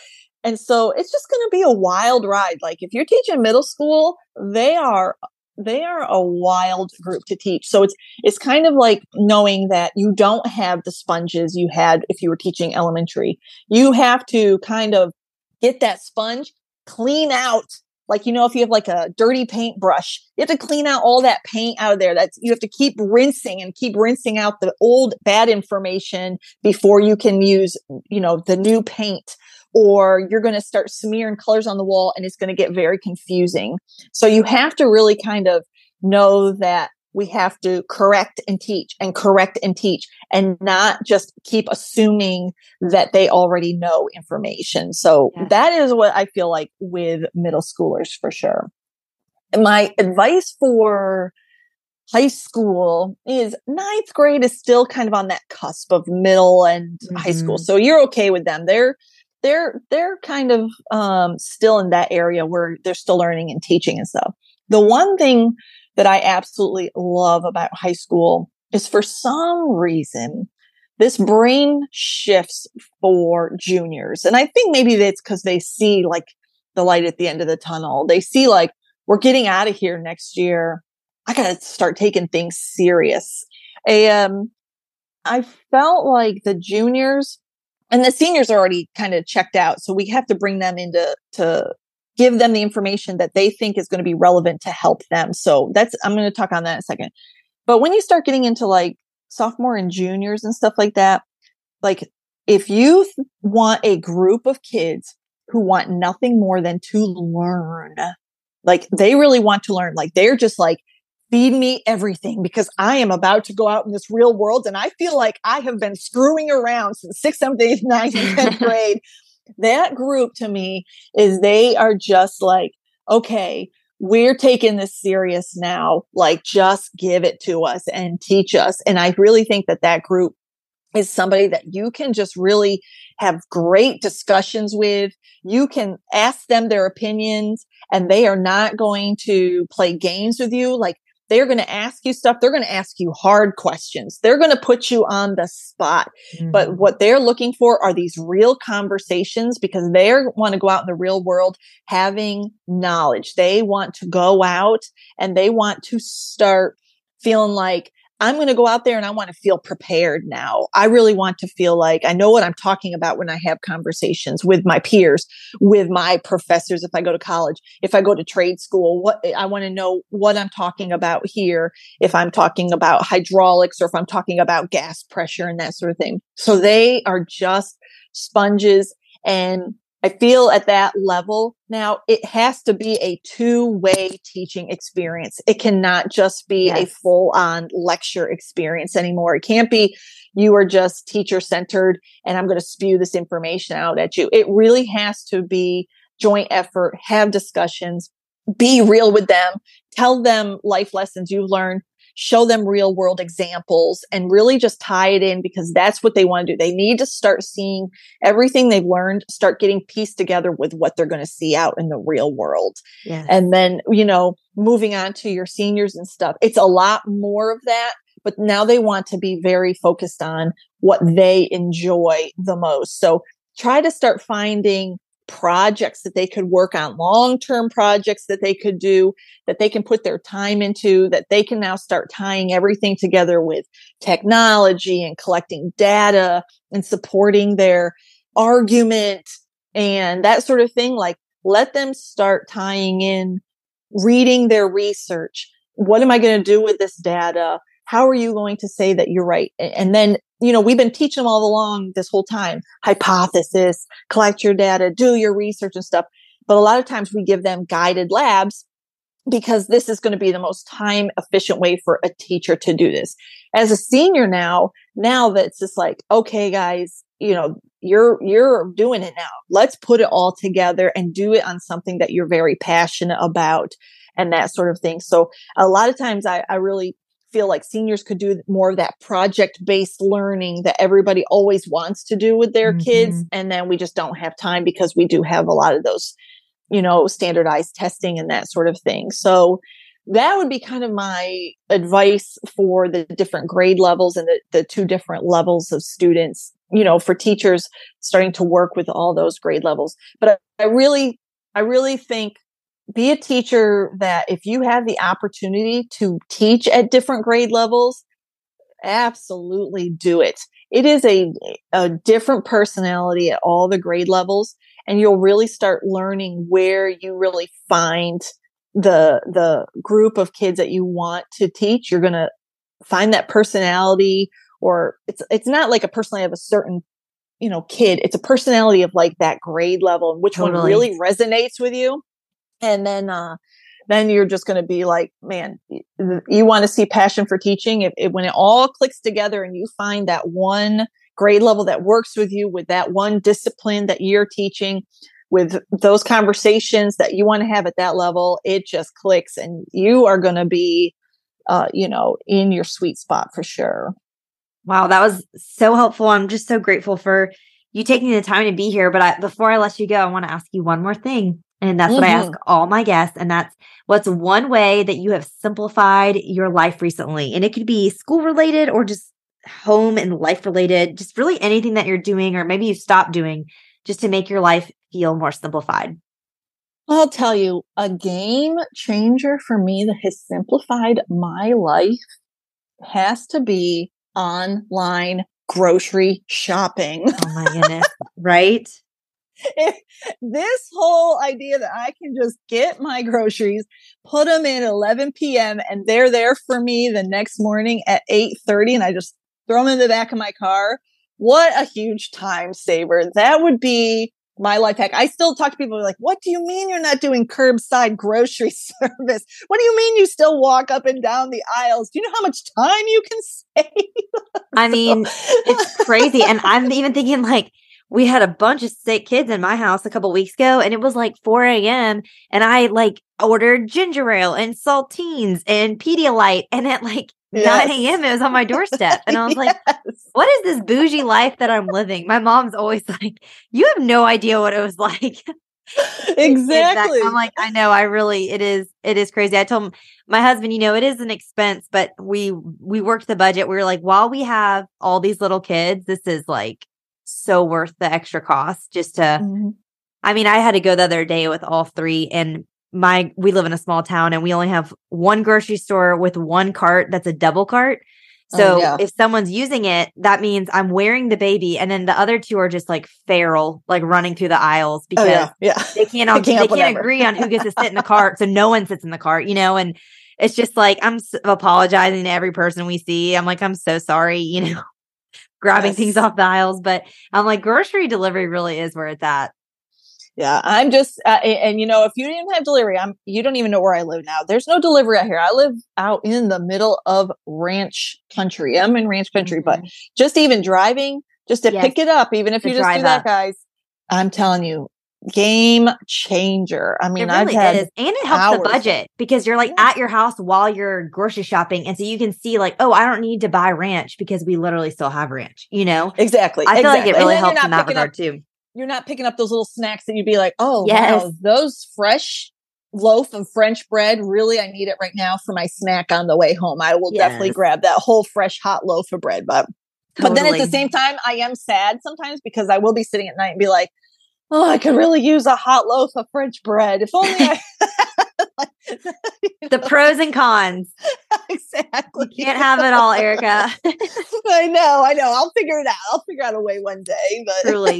And so it's just going to be a wild ride. Like if you're teaching middle school, they are, they are a wild group to teach. So it's, it's kind of like knowing that you don't have the sponges you had if you were teaching elementary. You have to kind of get that sponge, clean out. Like, you know, if you have like a dirty paintbrush, you have to clean out all that paint out of there. That's, you have to keep rinsing and keep rinsing out the old bad information before you can use, you know, the new paint, or you're going to start smearing colors on the wall and it's going to get very confusing. So you have to really kind of know that we have to correct and teach and correct and teach and not just keep assuming that they already know information. So yeah. that is what I feel like with middle schoolers for sure. And my advice for high school is ninth grade is still kind of on that cusp of middle and mm-hmm. high school. So you're okay with them. They're, they're, they're kind of um, still in that area where they're still learning and teaching and stuff. The one thing that I absolutely love about high school is for some reason, this brain shifts for juniors. And I think maybe that's because they see like the light at the end of the tunnel. They see like, we're getting out of here next year. I got to start taking things serious. And I felt like the juniors and the seniors are already kind of checked out. So we have to bring them into, to give them the information that they think is going to be relevant to help them. So that's, I'm going to talk on that in a second. But when you start getting into like sophomore and juniors and stuff like that, like if you th- want a group of kids who want nothing more than to learn, like they really want to learn, like they're just like, feed me everything because I am about to go out in this real world. And I feel like I have been screwing around since sixth, seventh, eighth, ninth, and tenth grade. That group to me is they are just like, okay, we're taking this serious now. Like, just give it to us and teach us. And I really think that that group is somebody that you can just really have great discussions with. You can ask them their opinions and they are not going to play games with you. Like, they're going to ask you stuff. They're going to ask you hard questions. They're going to put you on the spot. Mm-hmm. But what they're looking for are these real conversations because they want to go out in the real world having knowledge. They want to go out and they want to start feeling like, I'm going to go out there and I want to feel prepared now. I really want to feel like I know what I'm talking about when I have conversations with my peers, with my professors. If I go to college, if I go to trade school, what I want to know what I'm talking about here. If I'm talking about hydraulics or if I'm talking about gas pressure and that sort of thing. So they are just sponges. And I feel at that level now, it has to be a two-way teaching experience. It cannot just be yes. a full-on lecture experience anymore. It can't be you are just teacher-centered and I'm going to spew this information out at you. It really has to be joint effort, have discussions, be real with them, tell them life lessons you've learned. show them real world examples, and really just tie it in, because that's what they want to do. They need to start seeing everything they've learned, start getting pieced together with what they're going to see out in the real world. Yes. And then, you know, moving on to your seniors and stuff, it's a lot more of that. But now they want to be very focused on what they enjoy the most. So try to start finding projects that they could work on, long-term projects that they could do, that they can put their time into, that they can now start tying everything together with technology and collecting data and supporting their argument and that sort of thing. Like, let them start tying in reading their research. What am I going to do with this data? How are you going to say that you're right? And then, you know, we've been teaching them all along this whole time, hypothesis, collect your data, do your research and stuff. But a lot of times we give them guided labs, because this is going to be the most time efficient way for a teacher to do this. As a senior now, now that's just like, okay, guys, you know, you're, you're doing it now. Let's put it all together and do it on something that you're very passionate about and that sort of thing. So a lot of times I, I really feel like seniors could do more of that project-based learning that everybody always wants to do with their mm-hmm. kids. And then we just don't have time, because we do have a lot of those, you know, standardized testing and that sort of thing. So that would be kind of my advice for the different grade levels and the, the two different levels of students, you know, for teachers starting to work with all those grade levels. But I, I really, I really think be a teacher that if you have the opportunity to teach at different grade levels, absolutely do it. It is a, a different personality at all the grade levels, and you'll really start learning where you really find the the group of kids that you want to teach. You're going to find that personality, or it's it's not like a personality of a certain, you know, kid. It's a personality of like that grade level, and which totally. One really resonates with you. And then, uh, then you're just going to be like, man, you want to see passion for teaching. If, if when it all clicks together and you find that one grade level that works with you, with that one discipline that you're teaching, with those conversations that you want to have at that level, it just clicks, and you are going to be, uh, you know, in your sweet spot for sure. Wow, that was so helpful. I'm just so grateful for you taking the time to be here. But I, before I let you go, I want to ask you one more thing. And that's mm-hmm. what I ask all my guests. And that's, what's one way that you have simplified your life recently? And it could be school related or just home and life related, just really anything that you're doing, or maybe you stopped doing, just to make your life feel more simplified. I'll tell you, a game changer for me that has simplified my life has to be online grocery shopping. Oh my goodness. Right? If this whole idea that I can just get my groceries, put them in eleven p.m. and they're there for me the next morning at eight thirty, and I just throw them in the back of my car. What a huge time saver. That would be my life hack. I still talk to people like, what do you mean you're not doing curbside grocery service? What do you mean you still walk up and down the aisles? Do you know how much time you can save? I mean, it's crazy. And I'm even thinking like, we had a bunch of sick kids in my house a couple weeks ago, and it was like four a.m. and I like ordered ginger ale and saltines and Pedialyte, and at like yes. nine a.m. it was on my doorstep. And I was yes. like, what is this bougie life that I'm living? My mom's always like, you have no idea what it was like. Exactly. I'm like, I know, I really, it is, it is crazy. I told my husband, you know, it is an expense, but we, we worked the budget. We were like, while we have all these little kids, this is like so worth the extra cost just to, mm-hmm. I mean, I had to go the other day with all three, and my, we live in a small town and we only have one grocery store with one cart. That's a double cart. So oh, yeah. if someone's using it, that means I'm wearing the baby. And then the other two are just like feral, like running through the aisles because oh, yeah. Yeah. they can't, all, they can't, they can't agree on who gets to sit in the cart. So no one sits in the cart, you know, and it's just like, I'm apologizing to every person we see. I'm like, I'm so sorry, you know, grabbing yes. things off the aisles, but I'm like, grocery delivery really is where it's at. Yeah. I'm just, uh, and, and you know, if you didn't have delivery, I'm, you don't even know where I live now. There's no delivery out here. I live out in the middle of ranch country. I'm in ranch country, mm-hmm. but just even driving, just to yes. pick it up, even if to you just do that, up. guys, I'm telling you, game changer. I mean, it really I've had is. And it helps hours. The budget, because you're like yes. at your house while you're grocery shopping. And so you can see like, oh, I don't need to buy ranch because we literally still have ranch, you know? Exactly. I feel exactly. like it really helps in that regard up, too. You're not picking up those little snacks that you'd be like, oh, yes. wow, those fresh loaf of French bread. Really, I need it right now for my snack on the way home. I will yes. definitely grab that whole fresh hot loaf of bread. But, totally. But then at the same time, I am sad sometimes because I will be sitting at night and be like, oh, I could really use a hot loaf of French bread. If only I... like, you know. The pros and cons. Exactly. You can't have it all, Erica. I know, I know. I'll figure it out. I'll figure out a way one day. But truly.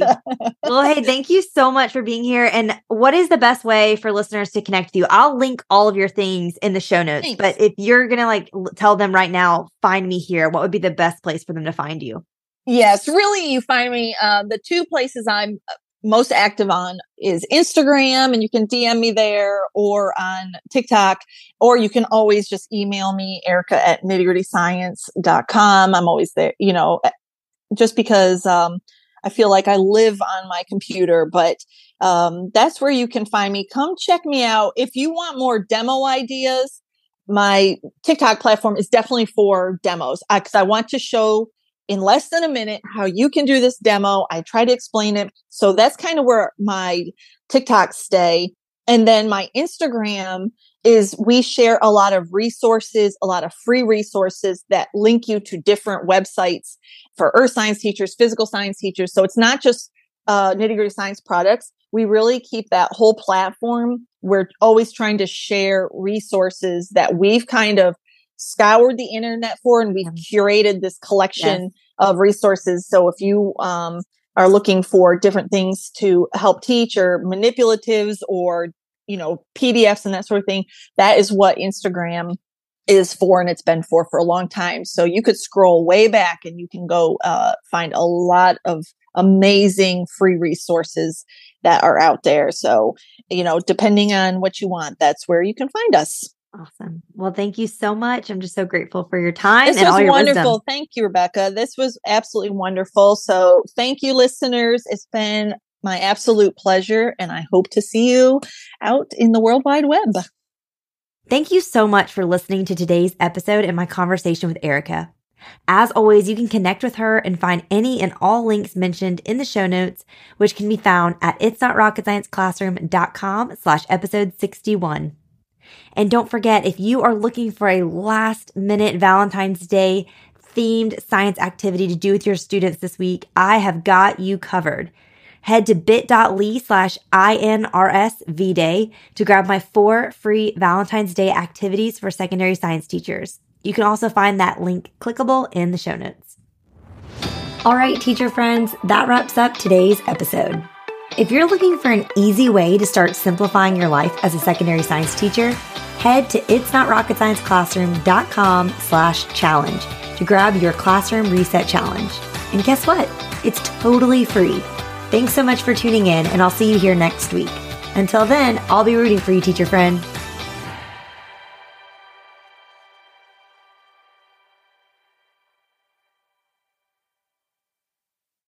Well, hey, thank you so much for being here. And what is the best way for listeners to connect with you? I'll link all of your things in the show notes. Thanks. But if you're going to like tell them right now, find me here, what would be the best place for them to find you? Yes, really, you find me. Uh, the two places I'm most active on is Instagram, and you can D M me there, or on TikTok, or you can always just email me, Erica at nitty gritty science dot com. I'm always there, you know, just because um, I feel like I live on my computer, but um, that's where you can find me. Come check me out. If you want more demo ideas, my TikTok platform is definitely for demos, because I, I want to show in less than a minute how you can do this demo. I try to explain it. So that's kind of where my TikToks stay. And then my Instagram is, we share a lot of resources, a lot of free resources that link you to different websites for earth science teachers, physical science teachers. So it's not just uh, Nitty Gritty Science products. We really keep that whole platform. We're always trying to share resources that we've kind of scoured the internet for, and we've curated this collection yes. of resources. So if you um, are looking for different things to help teach, or manipulatives, or, you know, P D Fs and that sort of thing, that is what Instagram is for, and it's been for for a long time. So you could scroll way back and you can go uh, find a lot of amazing free resources that are out there. So, you know, depending on what you want, that's where you can find us. Awesome. Well, thank you so much. I'm just so grateful for your time and all your wisdom. This was wonderful. Thank you, Rebecca. This was absolutely wonderful. So thank you, listeners. It's been my absolute pleasure, and I hope to see you out in the World Wide Web. Thank you so much for listening to today's episode and my conversation with Erica. As always, you can connect with her and find any and all links mentioned in the show notes, which can be found at itsnotrocketscienceclassroom.com slash episode 61. And don't forget, if you are looking for a last minute Valentine's Day themed science activity to do with your students this week, I have got you covered. Head to bit.ly slash INRSVday to grab my four free Valentine's Day activities for secondary science teachers. You can also find that link clickable in the show notes. All right, teacher friends, that wraps up today's episode. If you're looking for an easy way to start simplifying your life as a secondary science teacher, head to itsnotrocketscienceclassroom.com slash challenge to grab your classroom reset challenge. And guess what? It's totally free. Thanks so much for tuning in, and I'll see you here next week. Until then, I'll be rooting for you, teacher friend.